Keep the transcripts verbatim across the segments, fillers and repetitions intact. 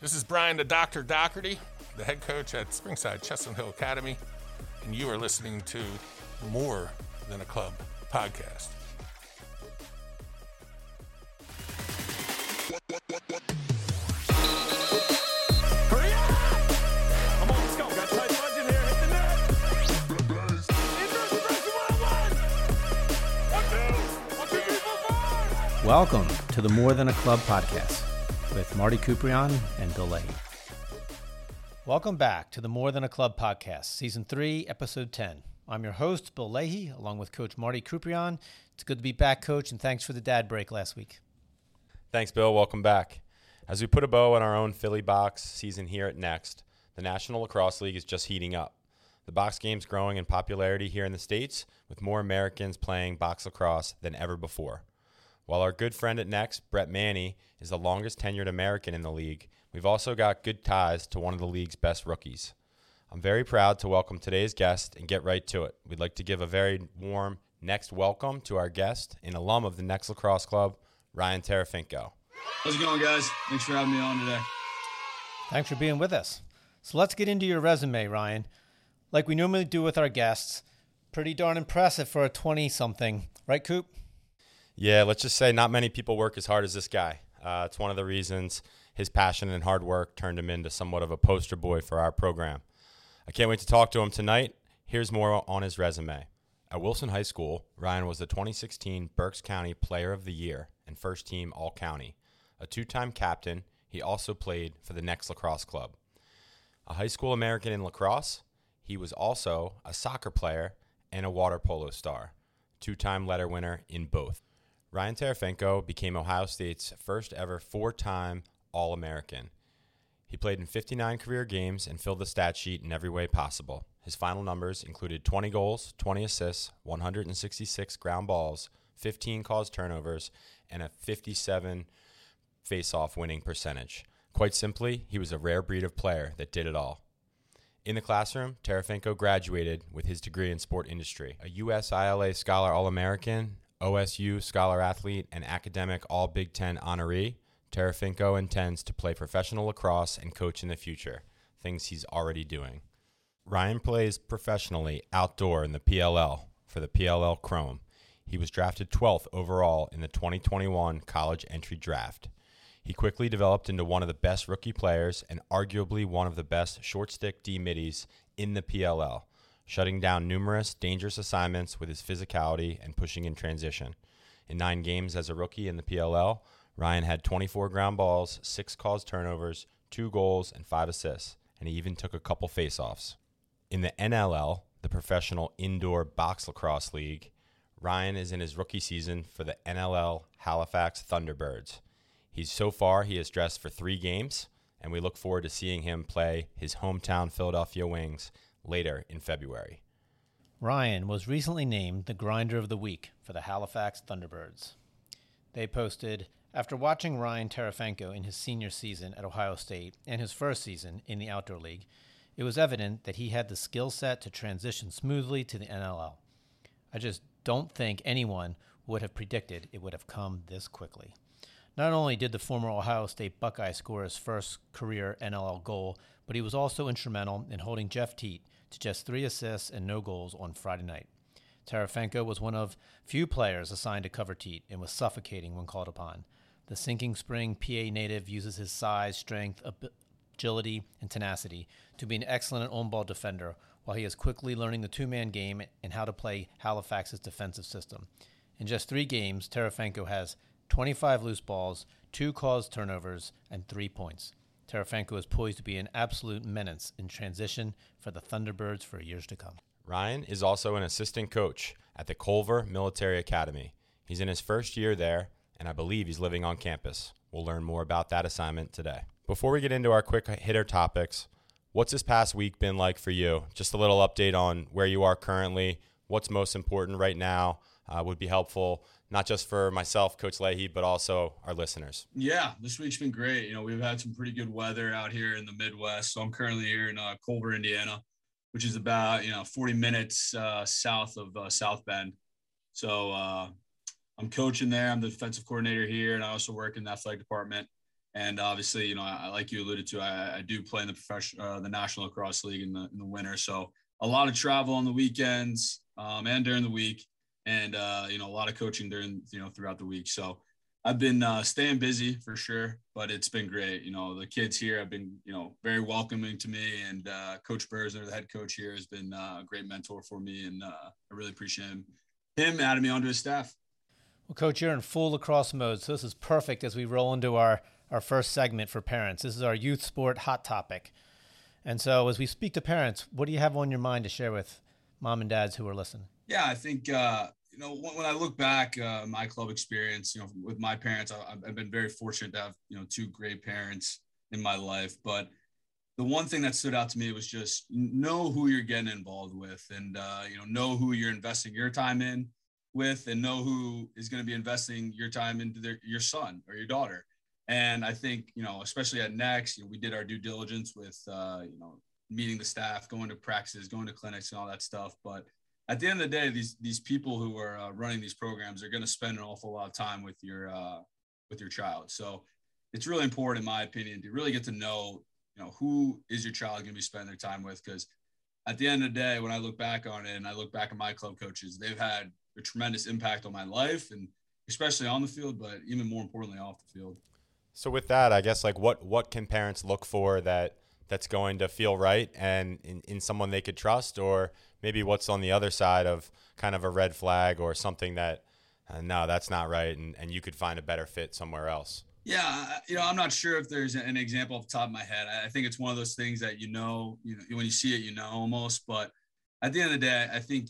This is Brian the Doctor Doherty, the head coach at Springside Chestnut Hill Academy, and you are listening to More Than a Club podcast. What, what, what, what? Hurry up! Come on, let's go. Got tight punch in here. Hit the net. Nice. one oh one. one two. one two three four five. Welcome to the More Than a Club podcast with Marty Kuprian and Bill Leahy. Welcome back to the More Than a Club podcast, Season three, Episode ten. I'm your host, Bill Leahy, along with Coach Marty Kuprian. It's good to be back, Coach, and thanks for the dad break last week. Thanks, Bill. Welcome back. As we put a bow on our own Philly box season here at Next, the National Lacrosse League is just heating up. The box game's growing in popularity here in the States, with more Americans playing box lacrosse than ever before. While our good friend at Next, Brett Manny, is the longest-tenured American in the league, we've also got good ties to one of the league's best rookies. I'm very proud to welcome today's guest and get right to it. We'd like to give a very warm Next welcome to our guest, an alum of the Next Lacrosse Club, Ryan Tarafinko. How's it going, guys? Thanks for having me on today. Thanks for being with us. So let's get into your resume, Ryan. Like we normally do with our guests, pretty darn impressive for a twenty-something. Right, Coop? Yeah, let's just say not many people work as hard as this guy. Uh, it's one of the reasons his passion and hard work turned him into somewhat of a poster boy for our program. I can't wait to talk to him tonight. Here's more on his resume. At Wilson High School, Ryan was the twenty sixteen Berks County Player of the Year and first team All-County. A two-time captain, he also played for the Next Lacrosse Club. A high school American in lacrosse, he was also a soccer player and a water polo star, two-time letter winner in both. Ryan Tarafinko became Ohio State's first ever four-time All-American. He played in fifty-nine career games and filled the stat sheet in every way possible. His final numbers included twenty goals, twenty assists, one hundred sixty-six ground balls, fifteen caused turnovers, and a fifty-seven face-off winning percentage. Quite simply, he was a rare breed of player that did it all. In the classroom, Tarafinko graduated with his degree in sport industry, a U S I L A Scholar All-American, O S U Scholar Athlete, and Academic All-Big Ten honoree. Tarafinko intends to play professional lacrosse and coach in the future, things he's already doing. Ryan plays professionally outdoor in the P L L for the P L L Chrome. He was drafted twelfth overall in the twenty twenty-one college entry draft. He quickly developed into one of the best rookie players and arguably one of the best short stick D-middies in the P L L, shutting down numerous dangerous assignments with his physicality and pushing in transition. In nine games as a rookie in the P L L, Ryan had twenty-four ground balls, six caused turnovers, two goals, and five assists, and he even took a couple faceoffs. In the N L L, the Professional Indoor Box Lacrosse League, Ryan is in his rookie season for the N L L Halifax Thunderbirds. He's so far he has dressed for three games, and we look forward to seeing him play his hometown Philadelphia Wings later in February. Ryan was recently named the Grinder of the Week for the Halifax Thunderbirds. They posted, "After watching Ryan Tarafinko in his senior season at Ohio State and his first season in the Outdoor League, it was evident that he had the skill set to transition smoothly to the N L L. I just don't think anyone would have predicted it would have come this quickly." Not only did the former Ohio State Buckeye score his first career N L L goal, but he was also instrumental in holding Jeff Teat to just three assists and no goals on Friday night. Tarafinko was one of few players assigned to cover Teat and was suffocating when called upon. The Sinking Spring P A native uses his size, strength, agility, and tenacity to be an excellent on-ball defender while he is quickly learning the two-man game and how to play Halifax's defensive system. In just three games, Tarafinko has twenty-five loose balls, two caused turnovers, and three points. Tarafinko is poised to be an absolute menace in transition for the Thunderbirds for years to come. Ryan is also an assistant coach at the Culver Military Academy. He's in his first year there, and I believe he's living on campus. We'll learn more about that assignment today. Before we get into our quick hitter topics, what's this past week been like for you? Just a little update on where you are currently, what's most important right now uh, would be helpful, not just for myself, Coach Leahy, but also our listeners. Yeah, this week's been great. You know, we've had some pretty good weather out here in the Midwest. So I'm currently here in uh, Culver, Indiana, which is about, you know, forty minutes uh, south of uh, South Bend. So, uh, I'm coaching there. I'm the defensive coordinator here, and I also work in the athletic department. And obviously, you know, I, like you alluded to, I, I do play in the professional, uh, the National Lacrosse League in the, in the winter. So a lot of travel on the weekends um, and during the week, and, uh, you know, a lot of coaching during, you know, throughout the week. So I've been uh, staying busy for sure, but it's been great. You know, the kids here have been, you know, very welcoming to me, and uh, Coach Burrs, the head coach here, has been uh, a great mentor for me. And uh, I really appreciate him, him adding me onto his staff. Well, Coach, you're in full lacrosse mode, so this is perfect as we roll into our, our first segment for parents. This is our youth sport hot topic. And so as we speak to parents, what do you have on your mind to share with mom and dads who are listening? Yeah, I think, uh, you know, when, when I look back, uh, my club experience, you know, with my parents, I, I've been very fortunate to have, you know, two great parents in my life. But the one thing that stood out to me was just know who you're getting involved with, and, uh, you know, know who you're investing your time in with, and know who is going to be investing your time into their, your son or your daughter. And I think, you know, especially at NEXT, you know, we did our due diligence with, uh, you know, meeting the staff, going to practices, going to clinics, and all that stuff. But at the end of the day, these these people who are uh, running these programs are going to spend an awful lot of time with your uh, with your child. So it's really important, in my opinion, to really get to know, you know, who is your child going to be spending their time with. Because at the end of the day, when I look back on it and I look back at my club coaches, they've had a tremendous impact on my life, and especially on the field, but even more importantly, off the field. So with that, I guess, like, what, what can parents look for that that's going to feel right and in, in someone they could trust, or maybe what's on the other side of kind of a red flag or something that, uh, no, that's not right, and, and you could find a better fit somewhere else? Yeah, you know, I'm not sure if there's an example off the top of my head. I think it's one of those things that, you know, you know, when you see it, you know, almost. But at the end of the day, I think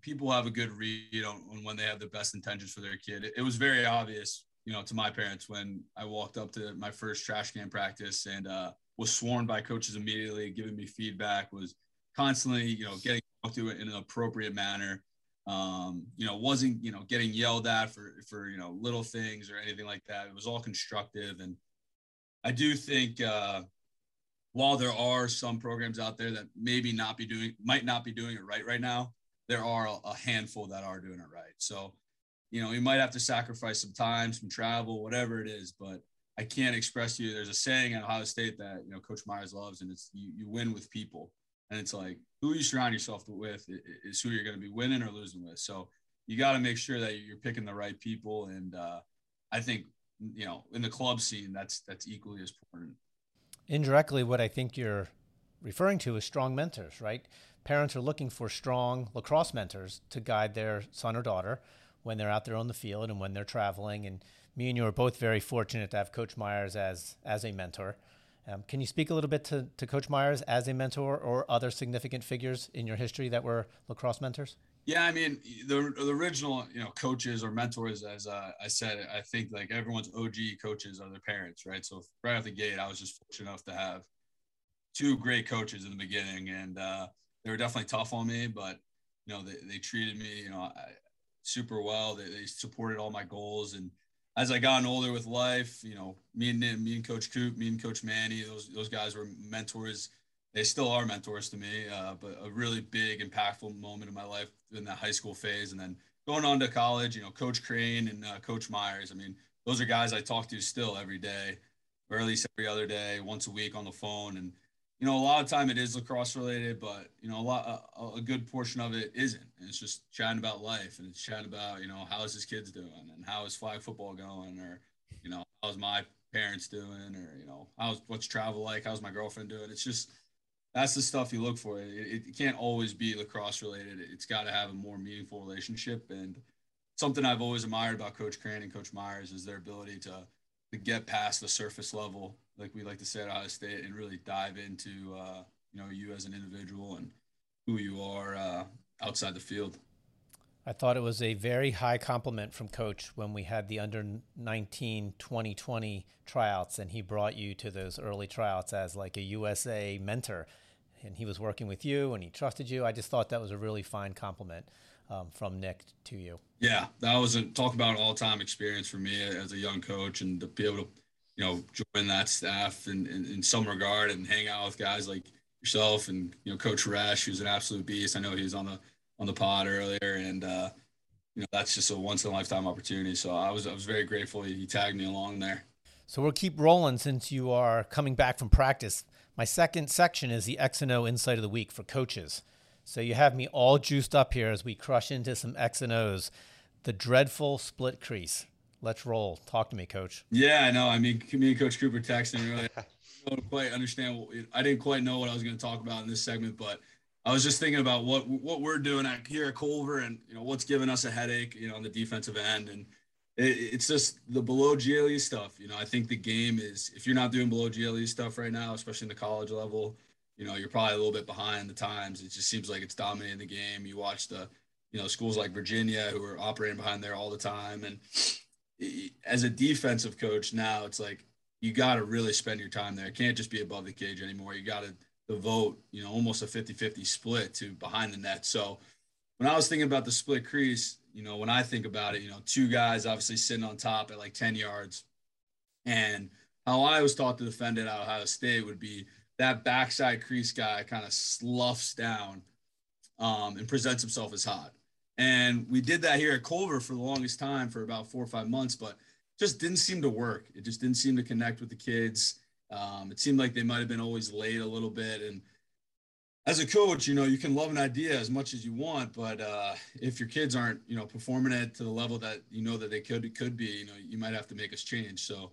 people have a good read on when they have the best intentions for their kid. It was very obvious, you know, to my parents when I walked up to my first trash can practice and uh, was sworn by coaches immediately, giving me feedback, was constantly, you know, getting to it in an appropriate manner. Um, you know, wasn't, you know, getting yelled at for, for, you know, little things or anything like that. It was all constructive. And I do think uh, while there are some programs out there that maybe not be doing, might not be doing it right right now, there are a, a handful that are doing it right. So, you know, you might have to sacrifice some time, some travel, whatever it is, but I can't express to you. There's a saying at Ohio State that, you know, Coach Myers loves, and it's you, you win with people. And it's like, who you surround yourself with is who you're going to be winning or losing with. So you got to make sure that you're picking the right people. And uh, I think, you know, in the club scene, that's, that's equally as important. Indirectly, what I think you're referring to is strong mentors, right? Parents are looking for strong lacrosse mentors to guide their son or daughter when they're out there on the field and when they're traveling. And me and you are both very fortunate to have Coach Myers as as a mentor. Um, can you speak a little bit to, to Coach Myers as a mentor or other significant figures in your history that were lacrosse mentors? Yeah, I mean, the, the original, you know, coaches or mentors, as uh, I said, I think like everyone's O G coaches are their parents, right? So right out the gate, I was just fortunate enough to have two great coaches in the beginning, and uh, they were definitely tough on me, but, you know, they, they treated me, you know, I, super well. They, they supported all my goals. And as I gotten older with life, you know, me and me and Coach Coop, me and Coach Manny, those those guys were mentors. They still are mentors to me, uh, but a really big, impactful moment in my life in that high school phase. And then going on to college, you know, Coach Crane and uh, Coach Myers. I mean, those are guys I talk to still every day, or at least every other day, once a week on the phone. And, you know, a lot of time it is lacrosse related, but, you know, a lot, a, a good portion of it isn't. And it's just chatting about life, and it's chatting about, you know, how's his kids doing, and how is flag football going, or, you know, how's my parents doing, or, you know, how's, what's travel like? How's my girlfriend doing? It's just, that's the stuff you look for. It, it, it can't always be lacrosse related. It's got to have a more meaningful relationship. And something I've always admired about Coach Crane and Coach Myers is their ability to, to get past the surface level, like we like to say at Ohio State, and really dive into, uh, you know, you as an individual and who you are uh, outside the field. I thought it was a very high compliment from Coach when we had the under nineteen twenty twenty tryouts, and he brought you to those early tryouts as like a U S A mentor, and he was working with you and he trusted you. I just thought that was a really fine compliment um, from Nick to you. Yeah, that was a talk about an all-time experience for me as a young coach, and to be able to, you know, join that staff in, in, in some regard and hang out with guys like yourself and, you know, Coach Resch, who's an absolute beast. I know he was on the on the pod earlier, and, uh, you know, that's just a once in a lifetime opportunity. So I was I was very grateful he tagged me along there. So we'll keep rolling since you are coming back from practice. My second section is the X and O Insight of the Week for coaches. So you have me all juiced up here as we crush into some X and O's. The dreadful split crease. Let's roll. Talk to me, Coach. Yeah, no, I mean, me and Coach Cooper texting. Really, I don't quite understand. What, I didn't quite know what I was going to talk about in this segment, but I was just thinking about what what we're doing at, here at Culver, and you know what's giving us a headache, you know, on the defensive end, and it, it's just the below G L E stuff. You know, I think the game is, if you're not doing below G L E stuff right now, especially in the college level, you know, you're probably a little bit behind the times. It just seems like it's dominating the game. You watch the, you know, schools like Virginia who are operating behind there all the time, and as a defensive coach now, it's like you got to really spend your time there. It can't just be above the cage anymore. You got to devote, you know, almost a fifty-fifty split to behind the net. So when I was thinking about the split crease, you know, when I think about it, you know, two guys obviously sitting on top at like ten yards, and how I was taught to defend it at Ohio State would be that backside crease guy kind of sloughs down um, and presents himself as hot. And we did that here at Culver for the longest time, for about four or five months, but just didn't seem to work. It just didn't seem to connect with the kids. Um, it seemed like they might've been always late a little bit. And as a coach, you know, you can love an idea as much as you want, but uh, if your kids aren't, you know, performing it to the level that, you know, that they could, could be, you know, you might have to make us change. So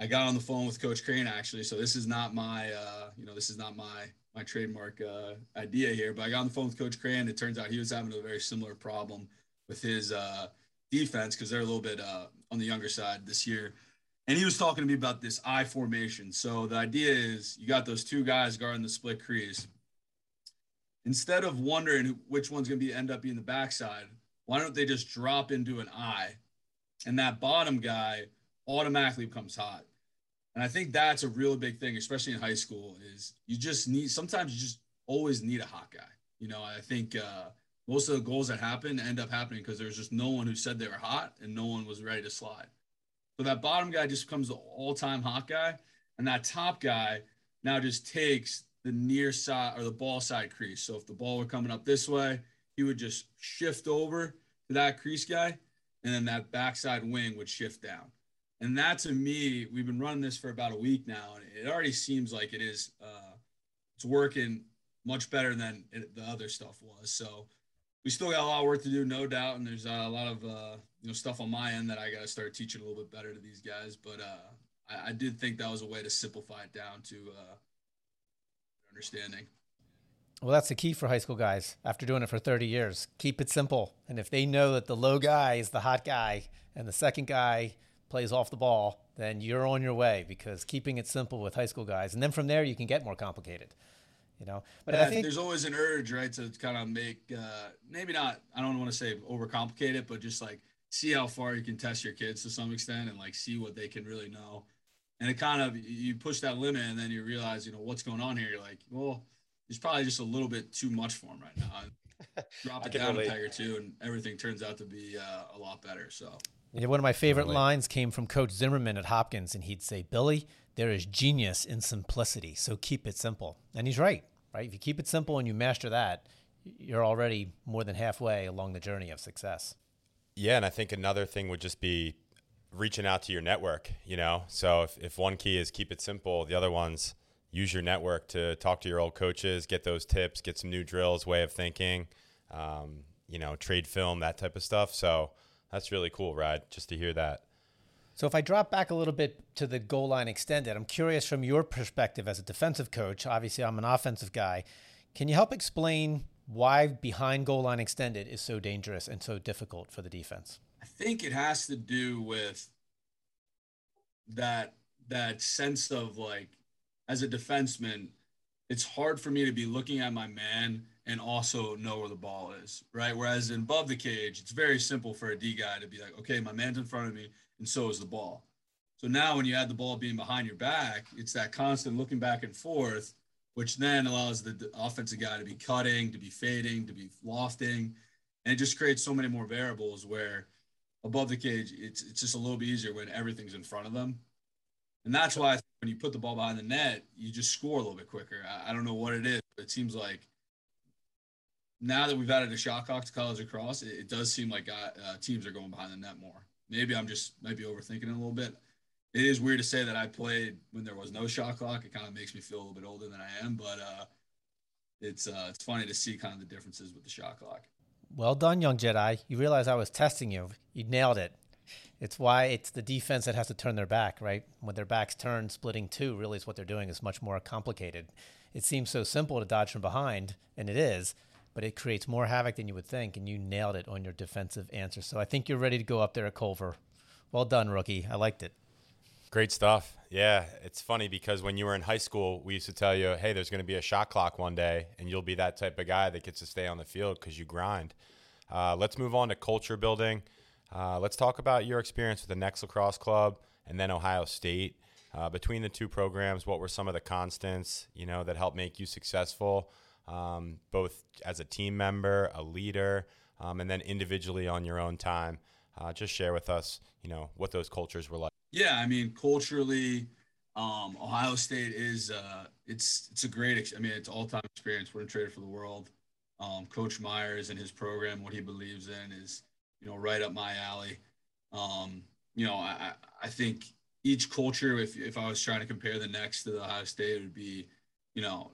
I got on the phone with Coach Crane actually. So this is not my, uh, you know, this is not my, my trademark uh, idea here, but I got on the phone with Coach Crane. It turns out he was having a very similar problem with his uh, defense, because they're a little bit uh, on the younger side this year. And he was talking to me about this I formation. So the idea is you got those two guys guarding the split crease. Instead of wondering which one's going to be end up being the backside, why don't they just drop into an I, and that bottom guy automatically becomes hot. And I think that's a really big thing, especially in high school, is you just need, sometimes you just always need a hot guy. You know, I think uh, most of the goals that happen end up happening because there's just no one who said they were hot and no one was ready to slide. So that bottom guy just becomes the all-time hot guy, and that top guy now just takes the near side or the ball side crease. So if the ball were coming up this way, he would just shift over to that crease guy, and then that backside wing would shift down. And that, to me, we've been running this for about a week now, and it already seems like it is uh, it's working much better than it, the other stuff was. So we still got a lot of work to do, no doubt, and there's a lot of uh, you know stuff on my end that I got to start teaching a little bit better to these guys. But uh, I, I did think that was a way to simplify it down to uh, understanding. Well, that's the key for high school guys after doing it for thirty years. Keep it simple. And if they know that the low guy is the hot guy and the second guy – plays off the ball, then you're on your way, because keeping it simple with high school guys. And then from there, you can get more complicated, you know. But yeah, I think there's always an urge, right, to kind of make uh, maybe not, I don't want to say overcomplicate it, but just like see how far you can test your kids to some extent and like see what they can really know. And it kind of, you push that limit and then you realize, you know, what's going on here. You're like, well, it's probably just a little bit too much for them right now. Drop it down really... a peg or two, and everything turns out to be uh, a lot better. So. Yeah, one of my favorite totally. lines came from Coach Zimmerman at Hopkins, and he'd say, "Billy, there is genius in simplicity, so keep it simple." And he's right, right? If you keep it simple and you master that, you're already more than halfway along the journey of success. Yeah, and I think another thing would just be reaching out to your network, you know? So if, if one key is keep it simple, the other one's use your network to talk to your old coaches, get those tips, get some new drills, way of thinking, um, you know, trade film, that type of stuff. So that's really cool, Rod, just to hear that. So if I drop back a little bit to the goal line extended, I'm curious from your perspective as a defensive coach, obviously I'm an offensive guy, can you help explain why behind goal line extended is so dangerous and so difficult for the defense? I think it has to do with that, that sense of like, as a defenseman, it's hard for me to be looking at my man and also know where the ball is, right? Whereas in above the cage, it's very simple for a D guy to be like, okay, my man's in front of me, and so is the ball. So now when you add the ball being behind your back, it's that constant looking back and forth, which then allows the offensive guy to be cutting, to be fading, to be lofting. And it just creates so many more variables where above the cage, it's it's just a little bit easier when everything's in front of them. And that's why I think when you put the ball behind the net, you just score a little bit quicker. I, I don't know what it is, but it seems like now that we've added a shot clock to college lacrosse, it, it does seem like uh, teams are going behind the net more. Maybe I'm just maybe overthinking it a little bit. it is weird to say that I played when there was no shot clock. It kind of makes me feel a little bit older than I am, but uh, it's uh, it's funny to see kind of the differences with the shot clock. Well done, young Jedi. You realize I was testing you. You nailed it. It's why it's the defense that has to turn their back, right? When their back's turned, splitting two really is what they're doing is much more complicated. It seems so simple to dodge from behind, and it is, but it creates more havoc than you would think, and you nailed it on your defensive answer. So I think you're ready to go up there at Culver. Well done, rookie. I liked it. Great stuff. Yeah, it's funny because when you were in high school, we used to tell you, hey, there's going to be a shot clock one day, and you'll be that type of guy that gets to stay on the field because you grind. Uh, let's move on to culture building. Uh, let's talk about your experience with the NEXT Lacrosse Club and then Ohio State. Uh, between the two programs, what were some of the constants, you know, that helped make you successful, um, both as a team member, a leader, um, and then individually on your own time? Uh, just share with us, you know, what those cultures were like. Yeah, I mean, culturally, um, Ohio State is uh, it's it's a great ex- – I mean, it's all-time experience. We're in Trader for the World. Um, Coach Myers and his program, what he believes in is, you know, right up my alley. Um, you know, I, I think each culture, if if I was trying to compare the NEXT to the Ohio State, it would be, you know,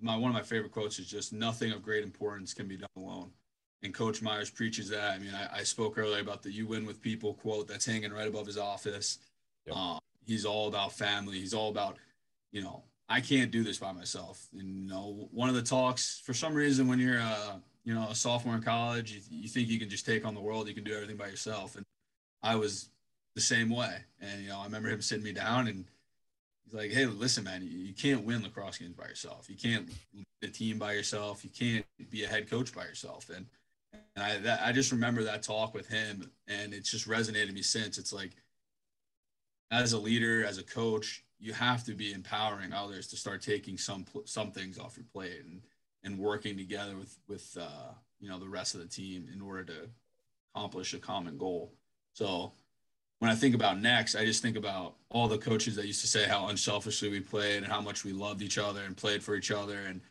my one of my favorite quotes is just nothing of great importance can be done alone. And Coach Myers preaches that. I mean, I, I spoke earlier about the "you win with people" quote that's hanging right above his office. Yep. Um, he's all about family. He's all about, you know, I can't do this by myself. And, you know, one of the talks, for some reason, when you're uh, you know, a sophomore in college, you, you think you can just take on the world. You can do everything by yourself. And I was the same way. And, you know, I remember him sitting me down and he's like, hey, listen, man, you, you can't win lacrosse games by yourself. You can't lead a team by yourself. You can't be a head coach by yourself. And, And I, that, I just remember that talk with him, and it's just resonated with me since. It's like, as a leader, as a coach, you have to be empowering others to start taking some some things off your plate and and working together with with uh, you know, the rest of the team in order to accomplish a common goal. So when I think about NEXT, I just think about all the coaches that used to say how unselfishly we played and how much we loved each other and played for each other. And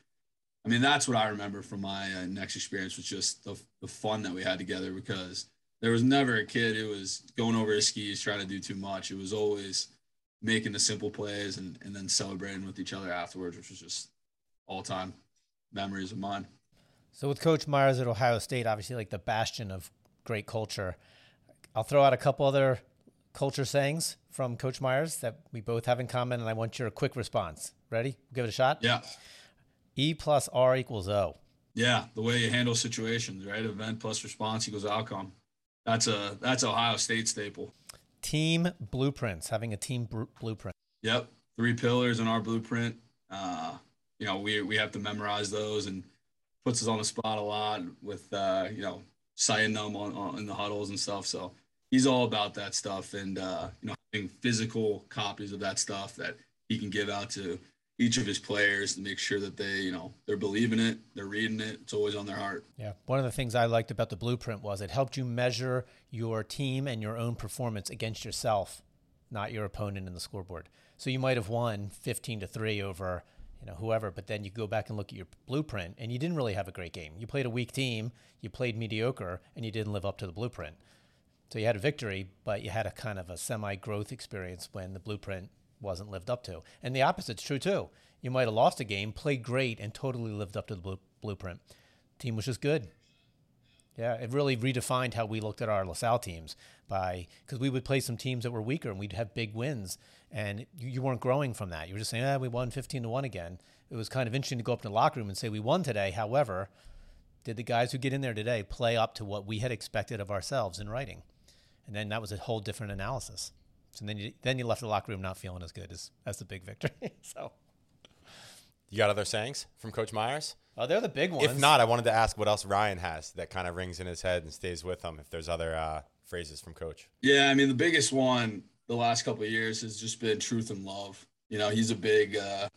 I mean, that's what I remember from my uh, NEXT experience, was just the, the fun that we had together, because there was never a kid who was going over his skis trying to do too much. It was always making the simple plays and, and then celebrating with each other afterwards, which was just all-time memories of mine. So with Coach Myers at Ohio State, obviously like the bastion of great culture, I'll throw out a couple other culture sayings from Coach Myers that we both have in common, and I want your quick response. Ready? Give it a shot? Yeah. E plus R equals O. Yeah, the way you handle situations, right? Event plus response equals outcome. That's a that's Ohio State staple. Team blueprints, having a team br- blueprint. Yep, three pillars in our blueprint. Uh, you know, we we have to memorize those, and puts us on the spot a lot with uh, you know, citing them on, on in the huddles and stuff. So he's all about that stuff, and uh, you know, having physical copies of that stuff that he can give out to each of his players to make sure that they, you know, they're believing it, they're reading it, it's always on their heart. Yeah. One of the things I liked about the blueprint was it helped you measure your team and your own performance against yourself, not your opponent in the scoreboard. So you might have won fifteen to three over, you know, whoever, but then you go back and look at your blueprint and you didn't really have a great game. You played a weak team, you played mediocre, and you didn't live up to the blueprint. So you had a victory, but you had a kind of a semi-growth experience when the blueprint wasn't lived up to. And the opposite's true too. You might have lost a game, played great, and totally lived up to the blueprint. Team was just good. Yeah, it really redefined how we looked at our LaSalle teams, by because we would play some teams that were weaker and we'd have big wins, and you, you weren't growing from that. You were just saying, ah, we won fifteen to one again. It was kind of interesting to go up to the locker room and say, we won today. However, did the guys who get in there today play up to what we had expected of ourselves in writing? And then that was a whole different analysis. And then you then you left the locker room not feeling as good as, as the big victory. So, you got other sayings from Coach Myers? Oh, they're the big ones. If not, I wanted to ask what else Ryan has that kind of rings in his head and stays with him, if there's other uh, phrases from Coach. Yeah, I mean, the biggest one the last couple of years has just been truth and love. You know, he's a big uh,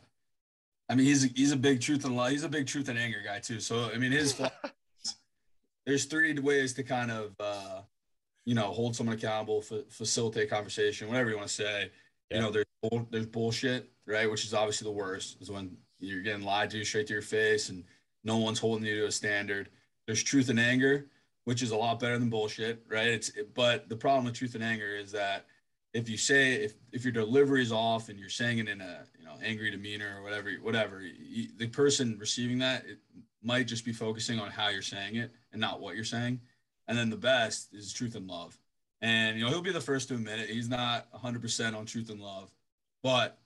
– I mean, he's a, he's a big truth and love. He's a big truth and anger guy too. So, I mean, his – there's three ways to kind of uh, – you know, hold someone accountable, fa- facilitate conversation, whatever you want to say. Yeah. You know, there's bull- there's bullshit, right, which is obviously the worst, is when you're getting lied to straight to your face and no one's holding you to a standard. There's truth and anger, which is a lot better than bullshit, right? It's it, but the problem with truth and anger is that if you say, if, if your delivery is off and you're saying it in a, you know, angry demeanor or whatever, whatever, you, the person receiving that, it might just be focusing on how you're saying it and not what you're saying. And then the best is truth and love. And, you know, he'll be the first to admit it. He's not one hundred percent on truth and love, but,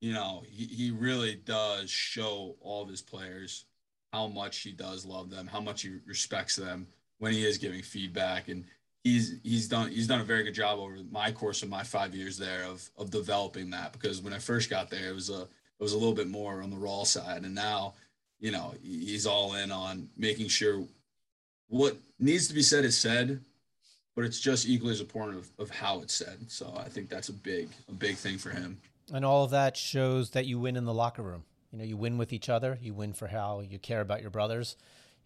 you know, he, he really does show all of his players how much he does love them, how much he respects them when he is giving feedback. And he's, he's done, he's done a very good job over my course of my five years there of, of developing that, because when I first got there, it was a, it was a little bit more on the raw side. And now, you know, he's all in on making sure what needs to be said is said, but it's just equally as important of, of how it's said. So I think that's a big, a big thing for him. And all of that shows that you win in the locker room. You know, you win with each other. You win for how you care about your brothers,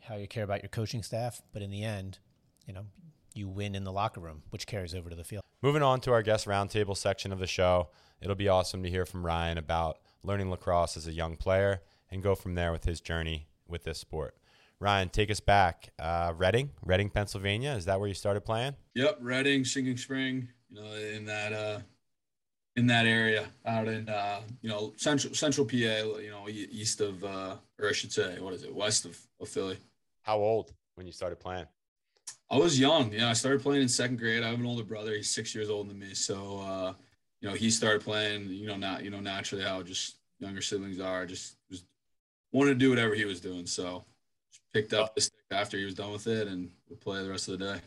how you care about your coaching staff. But in the end, you know, you win in the locker room, which carries over to the field. Moving on to our guest roundtable section of the show, it'll be awesome to hear from Ryan about learning lacrosse as a young player and go from there with his journey with this sport. Ryan, take us back. Uh, Reading, Reading, Pennsylvania. Is that where you started playing? Yep, Reading, Sinking Spring, you know, in that uh, in that area out in, uh, you know, central central P A, you know, east of, uh, or I should say, what is it, west of, of Philly. How old when you started playing? I was young. Yeah, I started playing in second grade. I have an older brother. He's six years older than me. So, uh, you know, he started playing, you know, not, you know, naturally how just younger siblings are. Just was, wanted to do whatever he was doing. So just picked up the stick after he was done with it and would play the rest of the day.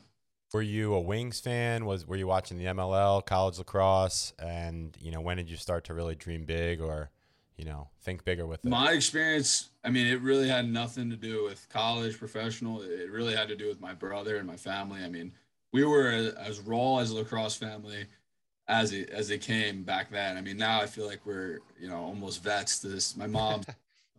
Were you a Wings fan? Was, were you watching the M L L, college lacrosse? And, you know, when did you start to really dream big or, you know, think bigger with it? My experience, I mean, it really had nothing to do with college, professional. It really had to do with my brother and my family. I mean, we were as raw as a lacrosse family as it, as it came back then. I mean, now I feel like we're, you know, almost vets to this. My mom,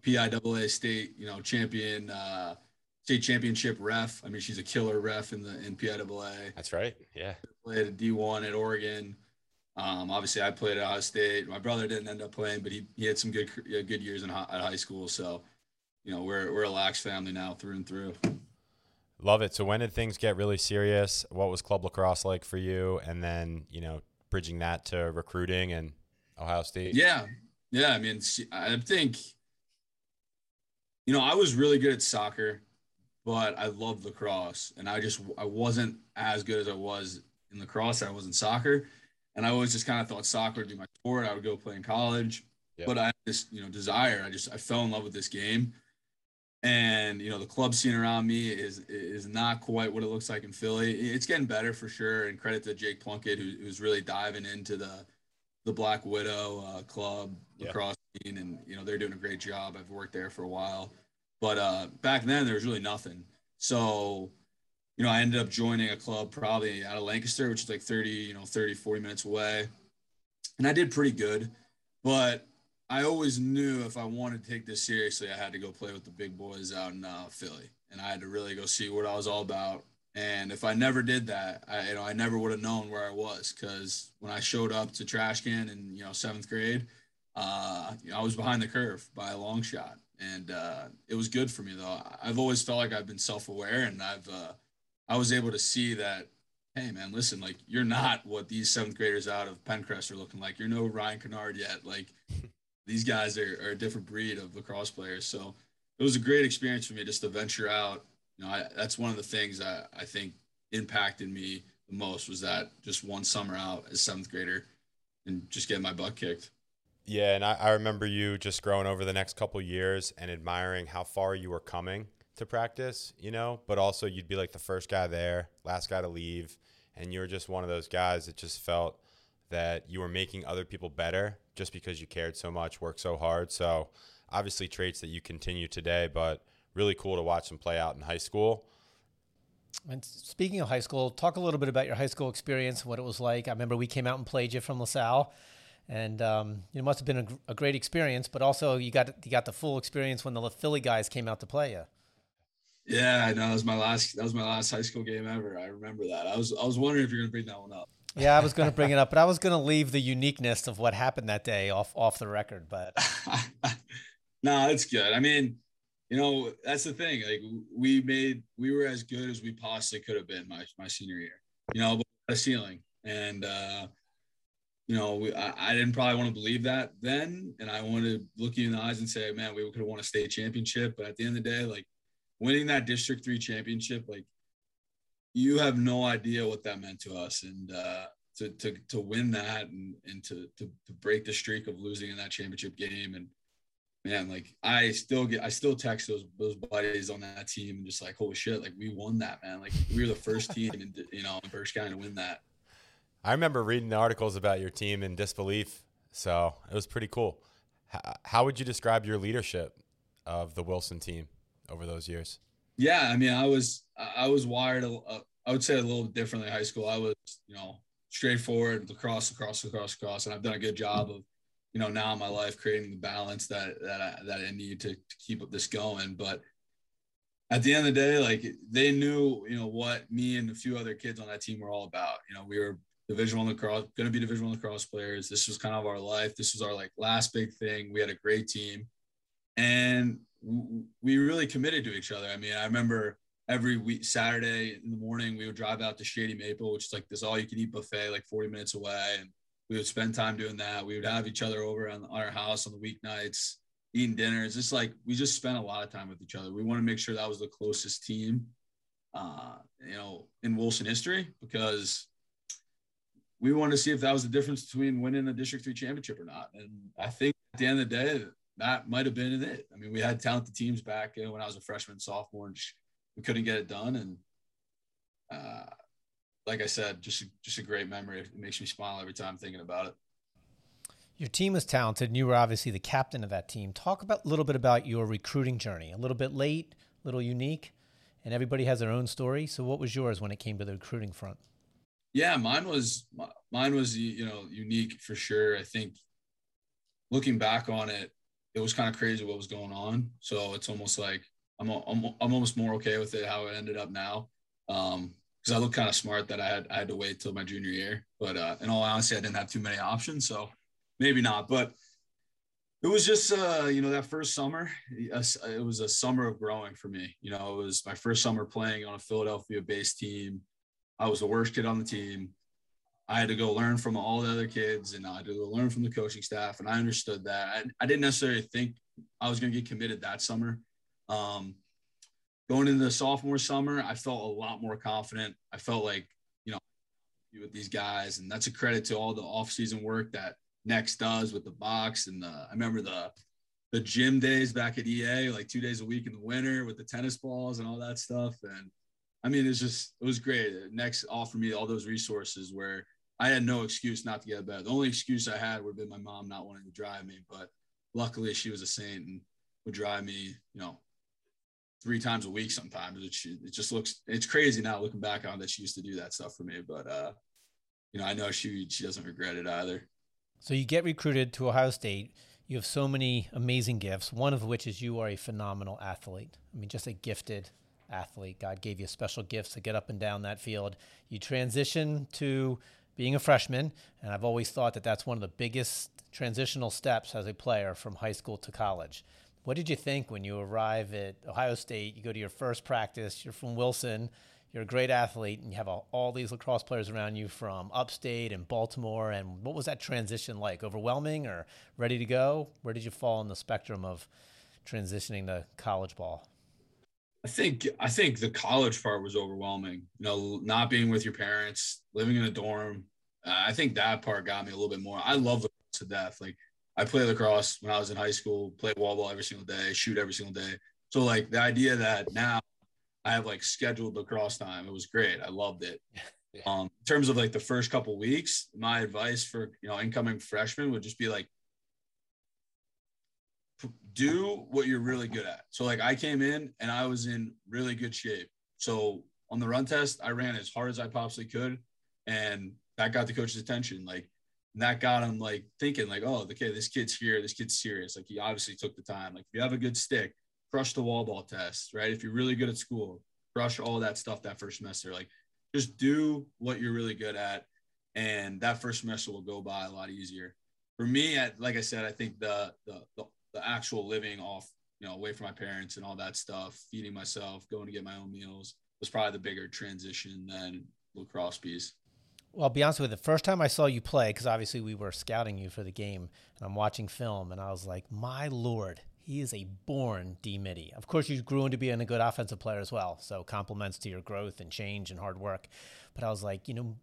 P I A A state, you know, champion, uh, state championship ref. I mean, she's a killer ref in the, in P I A A. That's right. Yeah. Played at D one at Oregon. Um, obviously, I played at Ohio State. My brother didn't end up playing, but he, he had some good good years in high, at high school. So, you know, we're we're a Lax family now through and through. Love it. So when did things get really serious? What was club lacrosse like for you? And then, you know, bridging that to recruiting and Ohio State. Yeah. Yeah. I mean, I think, you know, I was really good at soccer, but I loved lacrosse. And I just I wasn't as good as I was in lacrosse. I was in soccer. And I always just kind of thought soccer would be my sport. I would go play in college, yep. But I had this, you know, desire. I just, I fell in love with this game, and, you know, the club scene around me is, is not quite what it looks like in Philly. It's getting better for sure. And credit to Jake Plunkett, who, who's really diving into the, the Black Widow uh, club yep. lacrosse scene. And, you know, they're doing a great job. I've worked there for a while, but uh, back then there was really nothing. So, you know, I ended up joining a club probably out of Lancaster, which is like thirty, you know, thirty, forty minutes away. And I did pretty good, but I always knew if I wanted to take this seriously, I had to go play with the big boys out in uh, Philly. And I had to really go see what I was all about. And if I never did that, I, you know, I never would have known where I was, because when I showed up to Trash Can in, you know, seventh grade, uh, you know, I was behind the curve by a long shot. And uh, it was good for me, though. I've always felt like I've been self-aware, and I've, uh, I was able to see that, hey, man, listen, like, you're not what these seventh graders out of Pencrest are looking like. You're no Ryan Kennard yet. Like, these guys are, are a different breed of lacrosse players. So it was a great experience for me just to venture out. You know, I, that's one of the things I, I think impacted me the most, was that just one summer out as seventh grader and just getting my butt kicked. Yeah, and I, I remember you just growing over the next couple of years and admiring how far you were coming to practice, you know, but also you'd be like the first guy there, last guy to leave. And you were just one of those guys that just felt that you were making other people better just because you cared so much, worked so hard. So obviously traits that you continue today, but really cool to watch them play out in high school. And speaking of high school, talk a little bit about your high school experience, what it was like. I remember we came out and played you from LaSalle, and um, it must have been a, a great experience, but also you got, you got the full experience when the Philly guys came out to play you. Yeah, I know. That was my last. That was my last high school game ever. I remember that. I was. I was wondering if you're going to bring that one up. Yeah, I was going to bring it up, but I was going to leave the uniqueness of what happened that day off off the record. But no, it's good. I mean, you know, that's the thing. Like, we made, we were as good as we possibly could have been my my senior year. You know, but a ceiling, and uh, you know, we, I, I didn't probably want to believe that then. And I wanted to look you in the eyes and say, man, we could have won a state championship. But at the end of the day, like, winning that District three championship, like, you have no idea what that meant to us. And uh, to, to, to win that and, and to, to, to break the streak of losing in that championship game. And man, like, I still get, I still text those, those buddies on that team and just like, holy shit, like, we won that, man. Like, we were the first team in, you know, in Berks County to win that. I remember reading the articles about your team in disbelief, so it was pretty cool. How, how would you describe your leadership of the Wilson team over those years? Yeah, I mean, I was I was wired, uh, I would say, a little differently in high school. I was, you know, straightforward, lacrosse, lacrosse, lacrosse, lacrosse, and I've done a good job of, you know, now in my life creating the balance that that I, that I need to, to keep this going. But at the end of the day, like, they knew, you know, what me and a few other kids on that team were all about. You know, we were Division One lacrosse, going to be Division One lacrosse players. This was kind of our life. This was our, like, last big thing. We had a great team, and w- we really committed to each other. I mean, I remember every week, Saturday in the morning, we would drive out to Shady Maple, which is like this all-you-can-eat buffet, like forty minutes away, and we would spend time doing that. We would have each other over on, the, on our house on the weeknights, eating dinners. It's like we just spent a lot of time with each other. We want to make sure that was the closest team, uh, you know, in Wilson history, because we wanted to see if that was the difference between winning a District three championship or not. And I think at the end of the day, that might have been it. I mean, we had talented teams back, you know, when I was a freshman, sophomore, and we couldn't get it done. And uh, like I said, just, just a great memory. It makes me smile every time thinking about it. Your team was talented, and you were obviously the captain of that team. Talk about a little bit about your recruiting journey. A little bit late, a little unique, and everybody has their own story. So what was yours when it came to the recruiting front? Yeah, mine was, mine was, you know, unique for sure. I think looking back on it, it was kind of crazy what was going on. So it's almost like I'm, I'm, I'm almost more okay with it, how it ended up now. Um, cause I look kind of smart that I had, I had to wait till my junior year, but uh, in all honesty, I didn't have too many options. So maybe not, but it was just, uh, you know, that first summer, it was a summer of growing for me. You know, it was my first summer playing on a Philadelphia based team. I was the worst kid on the team. I had to go learn from all the other kids, and I had to go learn from the coaching staff. And I understood that. I, I didn't necessarily think I was going to get committed that summer. Um, going into the sophomore summer, I felt a lot more confident. I felt like, you know, with these guys, and that's a credit to all the off-season work that Next does with the box. And the, I remember the, the gym days back at E A, like two days a week in the winter with the tennis balls and all that stuff. And I mean, it's just, it was great. Next offered me all those resources where I had no excuse not to get better. The only excuse I had would have been my mom not wanting to drive me, but luckily she was a saint and would drive me, you know, three times a week sometimes. It, it just looks, it's crazy now looking back on that she used to do that stuff for me. But, uh, you know, I know she she doesn't regret it either. So you get recruited to Ohio State. You have so many amazing gifts, one of which is you are a phenomenal athlete. I mean, just a gifted athlete. God gave you special gifts to get up and down that field. You transition to being a freshman, and I've always thought that that's one of the biggest transitional steps as a player from high school to college. What did you think when you arrive at Ohio State? You go to your first practice, you're from Wilson, you're a great athlete, and you have all, all these lacrosse players around you from upstate and Baltimore. And what was that transition like? Overwhelming or ready to go? Where did you fall on the spectrum of transitioning to college ball? I think I think the college part was overwhelming, you know, not being with your parents, living in a dorm. Uh, I think that part got me a little bit more. I love lacrosse to death. Like, I played lacrosse when I was in high school, played wall ball every single day, shoot every single day. So, like, the idea that now I have, like, scheduled lacrosse time, it was great. I loved it. Um, in terms of, like, the first couple weeks, my advice for, you know, incoming freshmen would just be, like, do what you're really good at. So, like, I came in and I was in really good shape. So on the run test, I ran as hard as I possibly could, and that got the coach's attention. Like, that got him, like, thinking, like, oh, okay, this kid's here. This kid's serious. Like, he obviously took the time. Like, if you have a good stick, crush the wall ball test, right? If you're really good at school, crush all that stuff that first semester. Like, just do what you're really good at, and that first semester will go by a lot easier. For me, I, like I said, I think the the, the the actual living off, you know, away from my parents and all that stuff, feeding myself, going to get my own meals was probably the bigger transition than lacrosse piece. Well, I'll be honest with you. The first time I saw you play, because obviously we were scouting you for the game, and I'm watching film, and I was like, my Lord, he is a born D-middie. Of course, you grew into being a good offensive player as well, so compliments to your growth and change and hard work. But I was like, you know,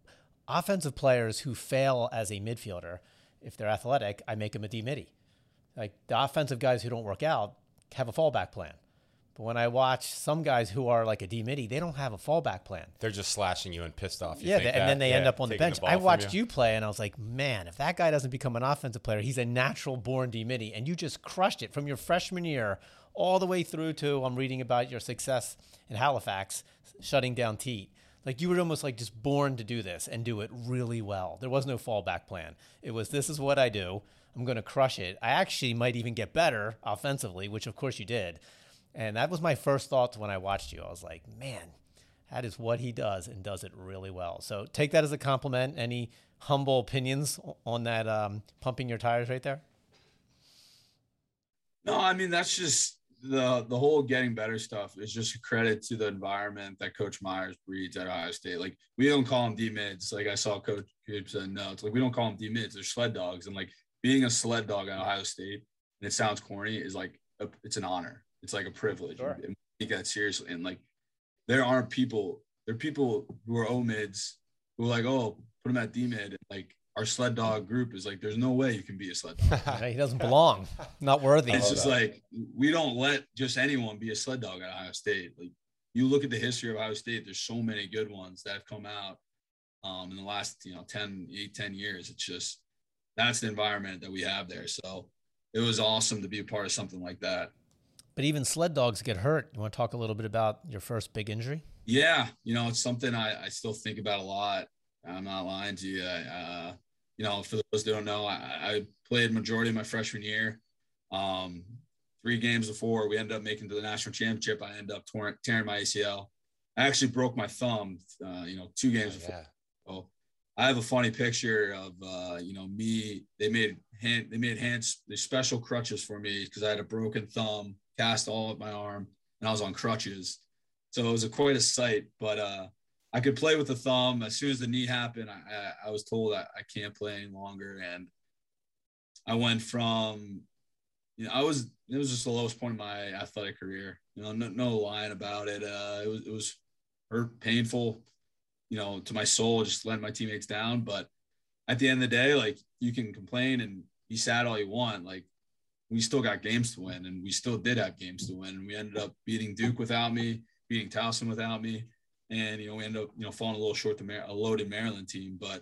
offensive players who fail as a midfielder, if they're athletic, I make them a D-middie. Like, the offensive guys who don't work out have a fallback plan. But when I watch some guys who are like a D-middie, they don't have a fallback plan. They're just slashing you and pissed off. You yeah, think and that, then they yeah, end up on the bench. The I watched you. you play, and I was like, man, if that guy doesn't become an offensive player, he's a natural-born D-middie. And you just crushed it from your freshman year all the way through to, I'm reading about your success in Halifax, shutting down Teat. Like, you were almost like just born to do this and do it really well. There was no fallback plan. It was, this is what I do. I'm going to crush it. I actually might even get better offensively, which, of course, you did. And that was my first thoughts when I watched you. I was like, man, that is what he does and does it really well. So take that as a compliment. Any humble opinions on that um, pumping your tires right there? No, I mean, that's just the the whole getting better stuff is just a credit to the environment that Coach Myers breeds at Ohio State. Like, we don't call them D-mids. Like, I saw Coach Coop said, no, it's like, we don't call them D-mids. They're sled dogs. And, like, being a sled dog at Ohio State, and it sounds corny, is like a, it's an honor. It's like a privilege. Sure. And we take that seriously. And, like, there aren't people, there are people who are O-mids who are like, oh, put him at D-mid. And, like, our sled dog group is like, there's no way you can be a sled dog. Yeah, he doesn't belong. Not worthy. It's just like, we don't let just anyone be a sled dog at Ohio State. Like, you look at the history of Ohio State, there's so many good ones that have come out um, in the last, you know, ten, eight, ten years. It's just, that's the environment that we have there. So it was awesome to be a part of something like that. But even sled dogs get hurt. You want to talk a little bit about your first big injury? Yeah. You know, it's something I, I still think about a lot. I'm not lying to you. I, uh, you know, for those who don't know, I, I played majority of my freshman year. Um, three games before we ended up making to the national championship, I ended up torn, tearing my A C L. I actually broke my thumb, uh, you know, two games oh, before. Yeah. So I have a funny picture of, uh, you know, me, they made hand, they made hands, they special crutches for me because I had a broken thumb, cast all up my arm, and I was on crutches. So it was a, quite a sight, but uh, I could play with the thumb. As soon as the knee happened, I, I, I was told I, I can't play any longer. And I went from, you know, I was, it was just the lowest point of my athletic career. You know, no, no lying about it. Uh, it was, it was hurt, painful, you know, to my soul, just letting my teammates down. But at the end of the day, like, you can complain and be sad all you want. Like, we still got games to win, and we still did have games to win. And we ended up beating Duke without me, beating Towson without me. And, you know, we ended up, you know, falling a little short to Mar- a loaded Maryland team. But, you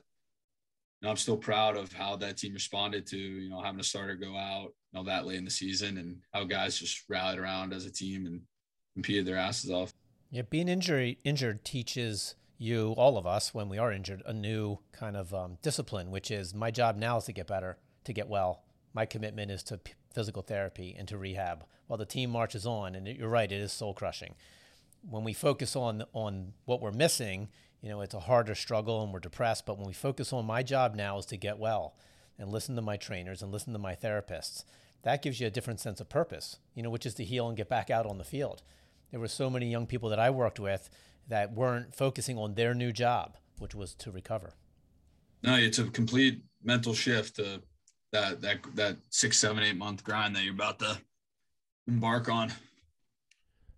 know, I'm still proud of how that team responded to, you know, having a starter go out, you know, that late in the season, and how guys just rallied around as a team and competed their asses off. Yeah, being injury, injured teaches you, all of us, when we are injured, a new kind of um, discipline, which is my job now is to get better, to get well. My commitment is to p- physical therapy and to rehab while the team marches on. And you're right, it is soul crushing. When we focus on on what we're missing, you know, it's a harder struggle and we're depressed. But when we focus on my job now is to get well and listen to my trainers and listen to my therapists, that gives you a different sense of purpose, you know, which is to heal and get back out on the field. There were so many young people that I worked with that weren't focusing on their new job, which was to recover. No, it's a complete mental shift to uh- that, that, that six, seven, eight month grind that you're about to embark on.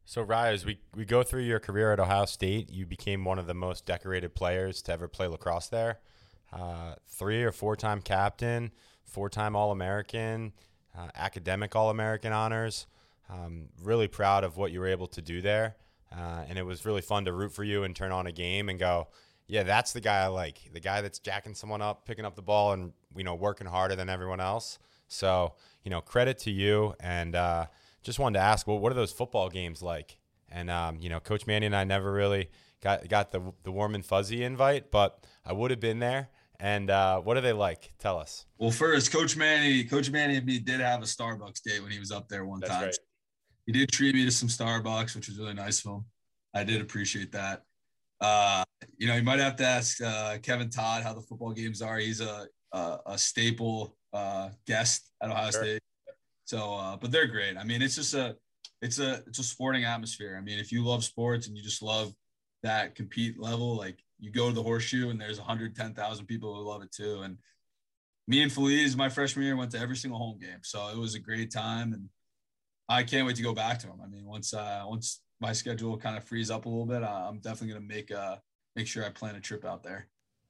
So Ryan, as we, we go through your career at Ohio State, you became one of the most decorated players to ever play lacrosse there. Uh, three or four time captain, four time All-American, uh, academic All-American honors. Um, really proud of what you were able to do there. Uh, and it was really fun to root for you and turn on a game and go, yeah, that's the guy I like, the guy that's jacking someone up, picking up the ball and, you know, working harder than everyone else. So, you know, credit to you. And uh, just wanted to ask, well, what are those football games like? And, um, you know, Coach Manny and I never really got got the the warm and fuzzy invite, but I would have been there. And uh, what are they like? Tell us. Well, first, Coach Manny, Coach Manny and me did have a Starbucks date when he was up there one that's time. Right. He did treat me to some Starbucks, which was really nice of him. I did appreciate that. Uh, you know, you might have to ask uh, Kevin Todd how the football games are. He's a a, a staple uh, guest at Ohio sure. State. So, uh, but they're great. I mean, it's just a it's a it's a sporting atmosphere. I mean, if you love sports and you just love that compete level, like you go to the Horseshoe and there's one hundred ten thousand people who love it too. And me and Feliz, my freshman year, went to every single home game. So it was a great time, and I can't wait to go back to them. I mean, once uh, once my schedule kind of frees up a little bit, I'm definitely going to make uh, make sure I plan a trip out there.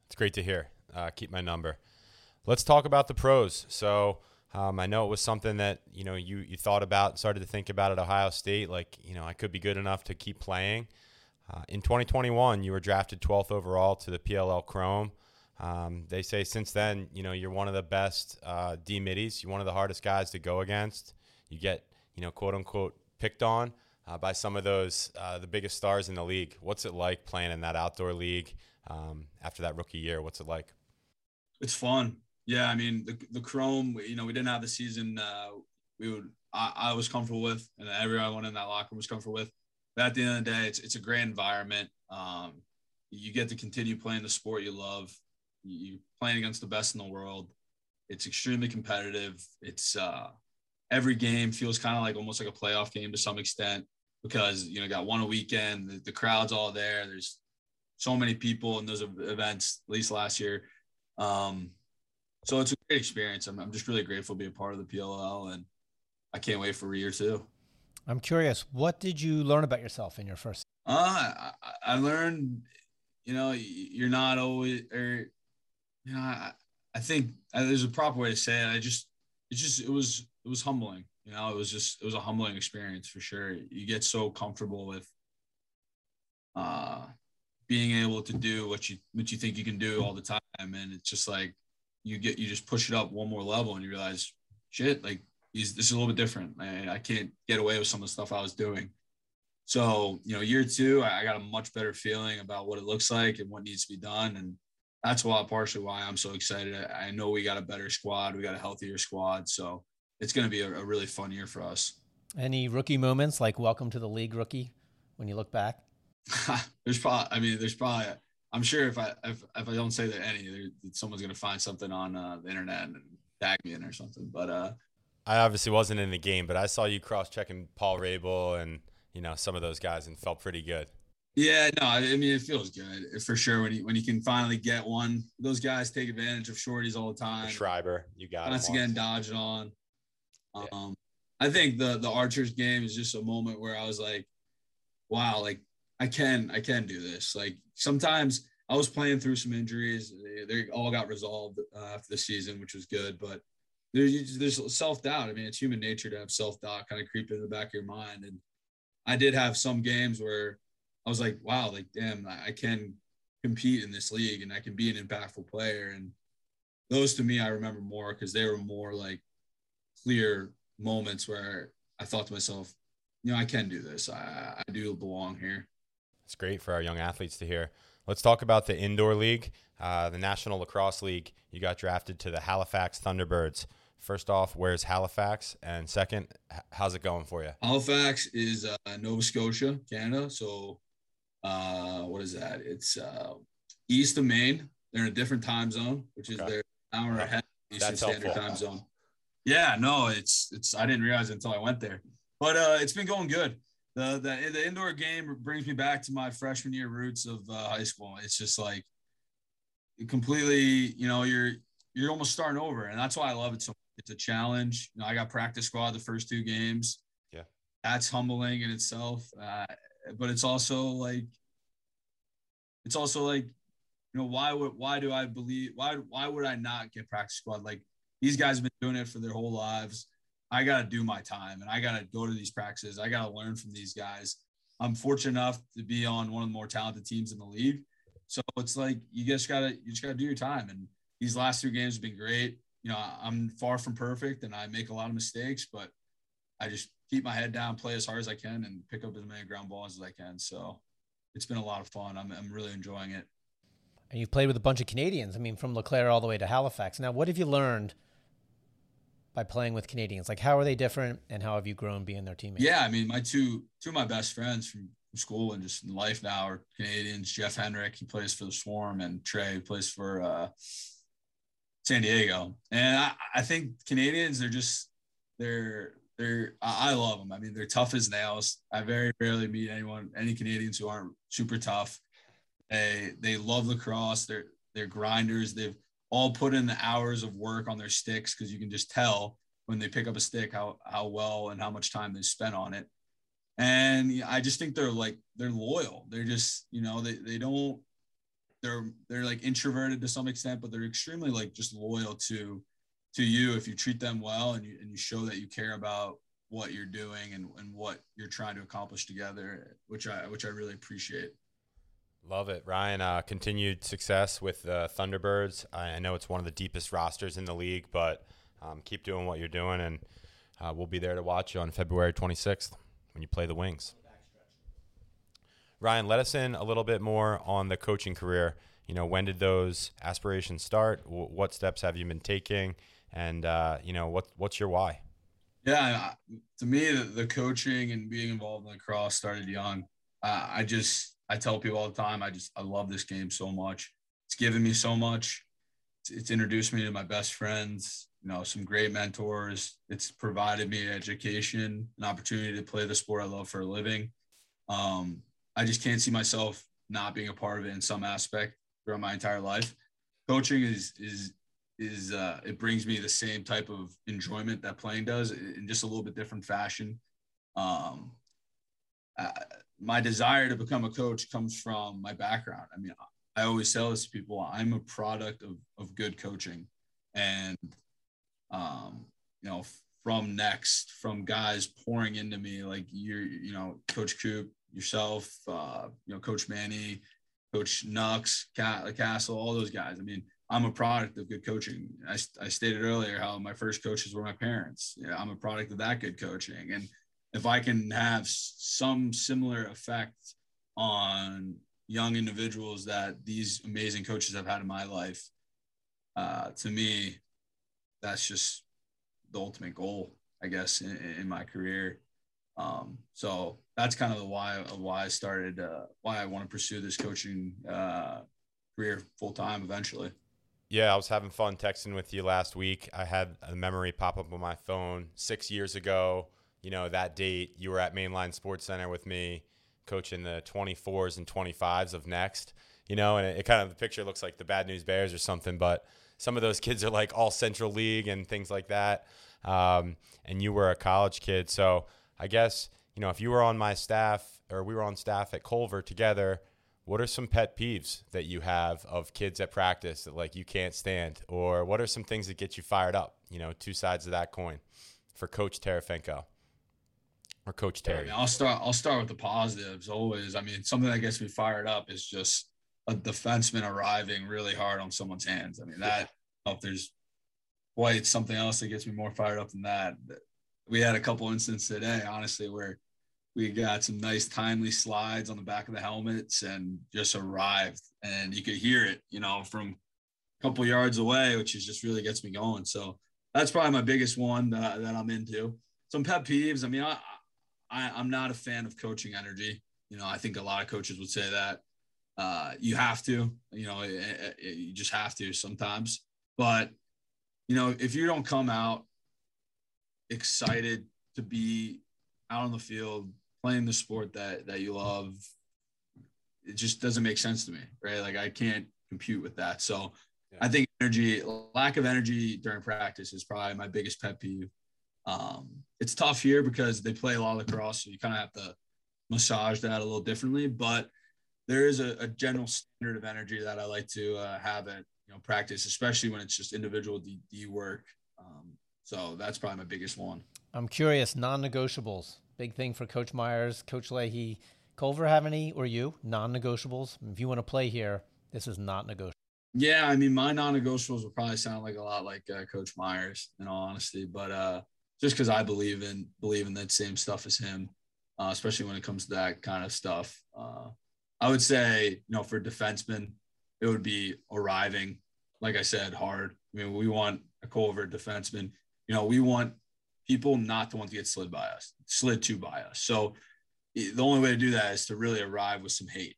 It's great to hear. Uh, keep my number. Let's talk about the pros. So um, I know it was something that, you know, you, you thought about, started to think about at Ohio State, like, you know, I could be good enough to keep playing. Uh, in twenty twenty-one, you were drafted twelfth overall to the P L L Chrome. Um, they say since then, you know, you're one of the best uh, D-middies. You're one of the hardest guys to go against. You get, you know, quote unquote picked on uh, by some of those, uh, the biggest stars in the league. What's it like playing in that outdoor league um, after that rookie year? What's it like? It's fun. Yeah. I mean, the, the Chrome, you know, we didn't have the season uh, we would, I, I was comfortable with, and everyone in that locker room was comfortable with. But at the end of the day, it's, it's a great environment. Um, you get to continue playing the sport you love. You're playing against the best in the world. It's extremely competitive. It's uh, every game feels kind of like almost like a playoff game to some extent, because, you know, got one a weekend, the, the crowd's all there. There's so many people in those events, at least last year. Um, so it's a great experience. I'm, I'm just really grateful to be a part of the P L L, and I can't wait for year two. I'm curious, what did you learn about yourself in your first? Uh, I, I learned, you know, you're not always, or, you know, I, I think there's a proper way to say it. I just, it's just, it was, it was humbling. You know, it was just, it was a humbling experience for sure. You get so comfortable with uh, being able to do what you, what you think you can do all the time. And it's just like, you get, you just push it up one more level, and you realize, shit, like, this is a little bit different. I, I can't get away with some of the stuff I was doing. So, you know, year two, I got a much better feeling about what it looks like and what needs to be done. And that's why, partially why I'm so excited. I know we got a better squad. We got a healthier squad. So it's going to be a, a really fun year for us. Any rookie moments, like welcome to the league rookie, when you look back? There's probably, I mean, there's probably, I'm sure if I, if, if I don't say that any, there, someone's going to find something on uh, the internet and tag me in or something. But uh, I obviously wasn't in the game, but I saw you cross-checking Paul Rabel and, you know, some of those guys, and felt pretty good. Yeah, no, I mean, it feels good for sure when you when you can finally get one. Those guys take advantage of shorties all the time. Schreiber, you got once again dodged on. Um, yeah. I think the the Archers game is just a moment where I was like, wow, like I can I can do this. Like sometimes I was playing through some injuries. They, they all got resolved uh, after the season, which was good. But there's there's self doubt. I mean, it's human nature to have self doubt kind of creep in the back of your mind. And I did have some games where I was like, wow, like, damn, I can compete in this league and I can be an impactful player. And those, to me, I remember more because they were more like clear moments where I thought to myself, you know, I can do this. I, I do belong here. It's great for our young athletes to hear. Let's talk about the indoor league, uh, the National Lacrosse League. You got drafted to the Halifax Thunderbirds. First off, where's Halifax? And second, how's it going for you? Halifax is uh, Nova Scotia, Canada. So Uh, what is that? It's uh, east of Maine. They're in a different time zone, which is okay. They're an hour ahead of Eastern Standard helpful. Time Zone. Yeah, no, it's it's. I didn't realize it until I went there, but uh, it's been going good. The, the the indoor game brings me back to my freshman year roots of uh, high school. It's just like completely, you know, you're you're almost starting over, and that's why I love it so much. It's a challenge. You know, I got practice squad the first two games. Yeah, that's humbling in itself. Uh, But it's also like, it's also like, you know, why would, why do I believe, why, why would I not get practice squad? Like these guys have been doing it for their whole lives. I got to do my time and I got to go to these practices. I got to learn from these guys. I'm fortunate enough to be on one of the more talented teams in the league. So it's like, you just gotta, you just gotta do your time. And these last two games have been great. You know, I'm far from perfect and I make a lot of mistakes, but I just keep my head down, play as hard as I can, and pick up as many ground balls as I can. So it's been a lot of fun. I'm I'm really enjoying it. And you've played with a bunch of Canadians. I mean, from LeClaire all the way to Halifax. Now, what have you learned by playing with Canadians? Like, how are they different, and how have you grown being their teammate? Yeah, I mean, my two two of my best friends from school and just in life now are Canadians. Jeff Henrik, he plays for the Swarm, and Trey, he plays for uh, San Diego. And I, I think Canadians, they're just – they're – they're, I love them. I mean, they're tough as nails. I very rarely meet anyone, any Canadians who aren't super tough. They, they love lacrosse. They're, they're grinders. They've all put in the hours of work on their sticks, because you can just tell when they pick up a stick, how, how well and how much time they spent on it. And I just think they're like, they're loyal. They're just, you know, they, they don't, they're, they're like introverted to some extent, but they're extremely like just loyal to, to you. If you treat them well and you, and you show that you care about what you're doing and, and what you're trying to accomplish together, which I, which I really appreciate. Love it, Ryan. Uh, continued success with the uh, Thunderbirds. I know it's one of the deepest rosters in the league, but um, keep doing what you're doing, and uh, we'll be there to watch you on February twenty-sixth when you play the Wings. Ryan, let us in a little bit more on the coaching career. You know, when did those aspirations start? W- what steps have you been taking? And, uh, you know, what what's your why? Yeah, to me, the, the coaching and being involved in lacrosse started young. Uh, I just... I tell people all the time, I just, I love this game so much. It's given me so much. It's, it's introduced me to my best friends, you know, some great mentors. It's provided me education, an opportunity to play the sport I love for a living. Um, I just can't see myself not being a part of it in some aspect throughout my entire life. Coaching is, is, is uh, it brings me the same type of enjoyment that playing does, in just a little bit different fashion. Um, I, My desire to become a coach comes from my background. I mean, I always tell this to people, I'm a product of, of good coaching. And, um, you know, from next, from guys pouring into me, like you're, you know, Coach Coop, yourself, uh, you know, Coach Manny, Coach Nux, Cat, Castle, all those guys. I mean, I'm a product of good coaching. I, I stated earlier how my first coaches were my parents. Yeah, I'm a product of that good coaching. And if I can have some similar effect on young individuals that these amazing coaches have had in my life, uh, to me, that's just the ultimate goal, I guess, in, in my career. Um, so that's kind of the why of why I started, uh, why I want to pursue this coaching uh, career full time eventually. Yeah, I was having fun texting with you last week. I had a memory pop up on my phone six years ago. You know, that date you were at Mainline Sports Center with me coaching the twenty-fours and twenty-fives of Next, you know, and it, it kind of, the picture looks like the Bad News Bears or something, but some of those kids are like all Central League and things like that. Um, and you were a college kid. So I guess, you know, if you were on my staff or we were on staff at Culver together, what are some pet peeves that you have of kids at practice that like you can't stand, or what are some things that get you fired up? You know, two sides of that coin for Coach Tarafinko. Or Coach Terry. I mean, I'll start. I'll start with the positives. Always. I mean, something that gets me fired up is just a defenseman arriving really hard on someone's hands. I mean, that. Yeah. If there's quite something else that gets me more fired up than that. We had a couple instances today, honestly, where we got some nice timely slides on the back of the helmets and just arrived, and you could hear it, you know, from a couple yards away, which is just really gets me going. So that's probably my biggest one that, that I'm into. Some pet peeves. I mean, I. I, I'm not a fan of coaching energy. You know, I think a lot of coaches would say that uh, you have to, you know, it, it, it, you just have to sometimes. But, you know, if you don't come out excited to be out on the field playing the sport that, that you love, it just doesn't make sense to me, right? Like I can't compute with that. So yeah. I think energy, lack of energy during practice is probably my biggest pet peeve. Um, it's tough here because they play a lot of lacrosse, so you kind of have to massage that a little differently, but there is a, a general standard of energy that I like to uh, have at, you know, practice, especially when it's just individual D, D work. Um, so that's probably my biggest one. I'm curious, non-negotiables, big thing for Coach Myers, Coach Leahy, Culver, have any, or you, non-negotiables? If you want to play here, this is not negotiable. Yeah. I mean, my non-negotiables will probably sound like a lot like uh, Coach Myers in all honesty, but, uh, just because I believe in believe in that same stuff as him, uh, especially when it comes to that kind of stuff. Uh, I would say, you know, for defensemen, it would be arriving, like I said, hard. I mean, we want a Culver defenseman. You know, we want people not to want to get slid by us, slid to by us. So the only way to do that is to really arrive with some hate.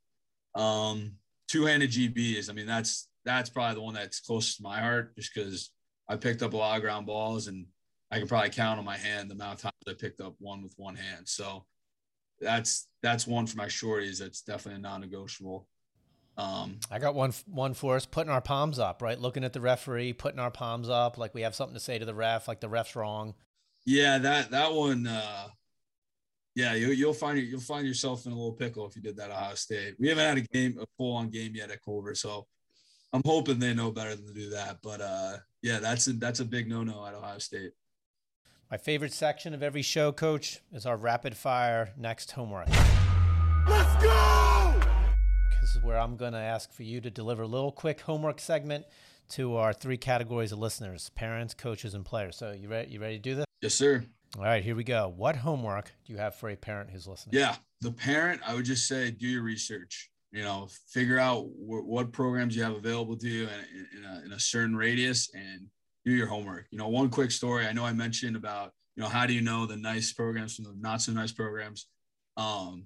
Um, two-handed G Bs, I mean, that's that's probably the one that's closest to my heart just because I picked up a lot of ground balls and I can probably count on my hand the amount of times I picked up one with one hand. So that's that's one for my shorties. That's definitely a non-negotiable. Um, I got one one for us, putting our palms up, right? Looking at the referee, putting our palms up, like we have something to say to the ref, like the ref's wrong. Yeah, that that one. Uh, yeah, you, you'll find you'll find yourself in a little pickle if you did that at Ohio State. We haven't had a game, a full on game yet at Culver, so I'm hoping they know better than to do that. But uh, yeah, that's a, that's a big no no at Ohio State. My favorite section of every show, Coach, is our rapid fire next homework. Let's go! This is where I'm going to ask for you to deliver a little quick homework segment to our three categories of listeners: parents, coaches, and players. So you ready? You ready to do this? Yes, sir. All right, here we go. What homework do you have for a parent who's listening? Yeah, the parent, I would just say, do your research. You know, figure out wh- what programs you have available to you in, in, a, in a certain radius, and do your homework. You know, one quick story. I know I mentioned about, you know, how do you know the nice programs from the not so nice programs? Um,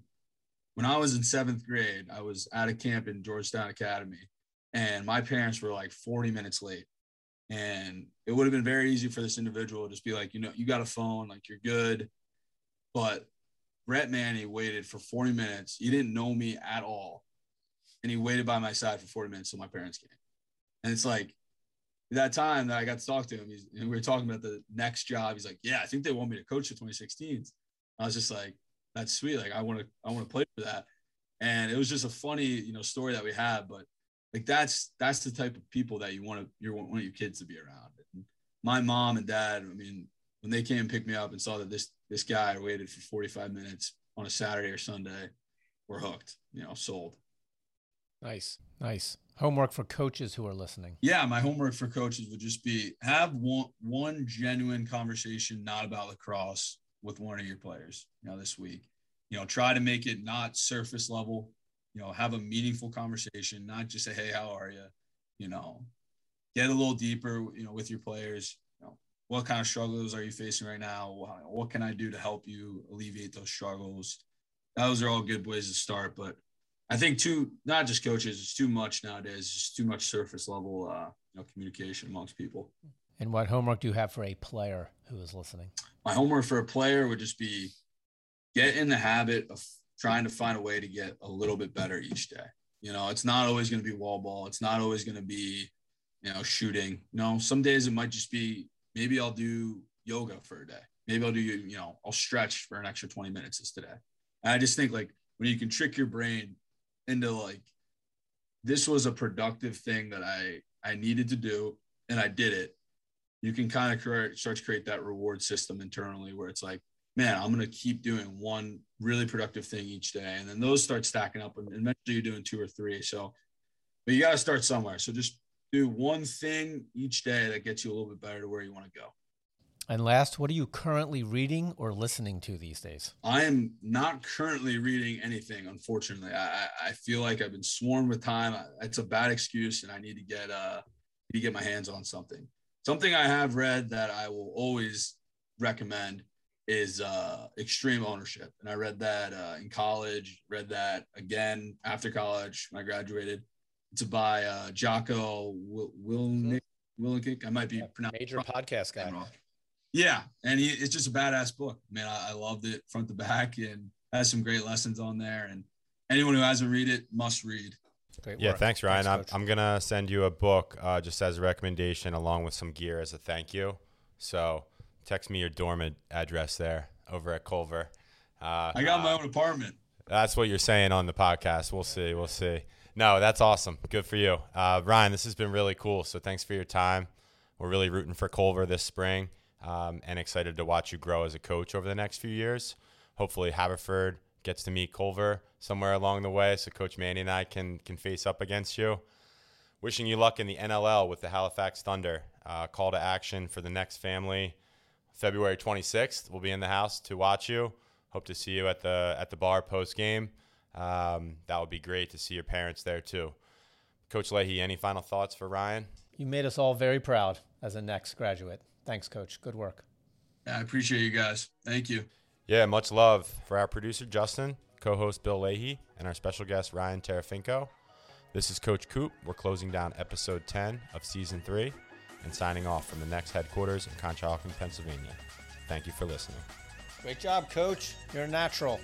When I was in seventh grade, I was at a camp in Georgetown Academy, and my parents were like forty minutes late. And it would have been very easy for this individual to just be like, you know, you got a phone, like you're good. But Brett Manny waited for forty minutes. He didn't know me at all. And he waited by my side for forty minutes till my parents came. And it's like, that time that I got to talk to him, he's, and we were talking about the next job. He's like, yeah, I think they want me to coach the twenty sixteens. I was just like, that's sweet. Like, I want to, I want to play for that. And it was just a funny, you know, story that we had, but like, that's, that's the type of people that you want to, you want your kids to be around. And my mom and dad, I mean, when they came and picked me up and saw that this, this guy waited for forty-five minutes on a Saturday or Sunday, we're hooked, you know, sold. Nice. Nice. Homework for coaches who are listening. Yeah. My homework for coaches would just be have one, one genuine conversation, not about lacrosse, with one of your players, you know, this week. You know, try to make it not surface level, you know, have a meaningful conversation, not just say, hey, how are you? You know, get a little deeper, you know, with your players. You know, what kind of struggles are you facing right now? What can I do to help you alleviate those struggles? Those are all good ways to start, but I think too, not just coaches, it's too much nowadays, it's just too much surface level, uh, you know, communication amongst people. And what homework do you have for a player who is listening? My homework for a player would just be get in the habit of trying to find a way to get a little bit better each day. You know, it's not always going to be wall ball. It's not always going to be, you know, shooting. No, some days it might just be, maybe I'll do yoga for a day. Maybe I'll do, you know, I'll stretch for an extra twenty minutes this today. And I just think like when you can trick your brain into like, this was a productive thing that I, I needed to do and I did it. You can kind of create, start to create that reward system internally where it's like, man, I'm going to keep doing one really productive thing each day. And then those start stacking up and eventually you're doing two or three. So, but you got to start somewhere. So just do one thing each day that gets you a little bit better to where you want to go. And last, what are you currently reading or listening to these days? I am not currently reading anything, unfortunately. I, I feel like I've been swarmed with time. It's a bad excuse and I need to get, uh, need to get my hands on something. Something I have read that I will always recommend is uh, Extreme Ownership. And I read that uh, in college, read that again after college when I graduated. It's by uh, Jocko Willink. Willink. I might be pronouncing it wrong. Major podcast guy. Yeah. And he, it's just a badass book. Man, I, I loved it front to back and has some great lessons on there. And anyone who hasn't read it must read. Great yeah, work. Thanks, Ryan. Thanks, I'm, I'm going to send you a book uh, just as a recommendation along with some gear as a thank you. So text me your dorm ad- address there over at Culver. Uh, I got uh, my own apartment. That's what you're saying on the podcast. We'll see. We'll see. No, that's awesome. Good for you. Uh, Ryan, this has been really cool. So thanks for your time. We're really rooting for Culver this spring um, and excited to watch you grow as a coach over the next few years. Hopefully Haverford gets to meet Culver somewhere along the way, so Coach Manny and I can can face up against you. Wishing you luck in the N L L with the Halifax Thunder. Uh, call to action for the next family, February twenty-sixth. We'll be in the house to watch you. Hope to see you at the at the bar post game. Um, that would be great to see your parents there too. Coach Leahy, any final thoughts for Ryan? You made us all very proud as a N E X T graduate. Thanks, Coach. Good work. I appreciate you guys. Thank you. Yeah, much love for our producer, Justin, co-host Bill Leahy, and our special guest, Ryan Tarafinko. This is Coach Coop. We're closing down episode ten of season three. and signing off from the NEXT headquarters in Conshohocken, Pennsylvania. Thank you for listening. Great job, Coach. You're a natural.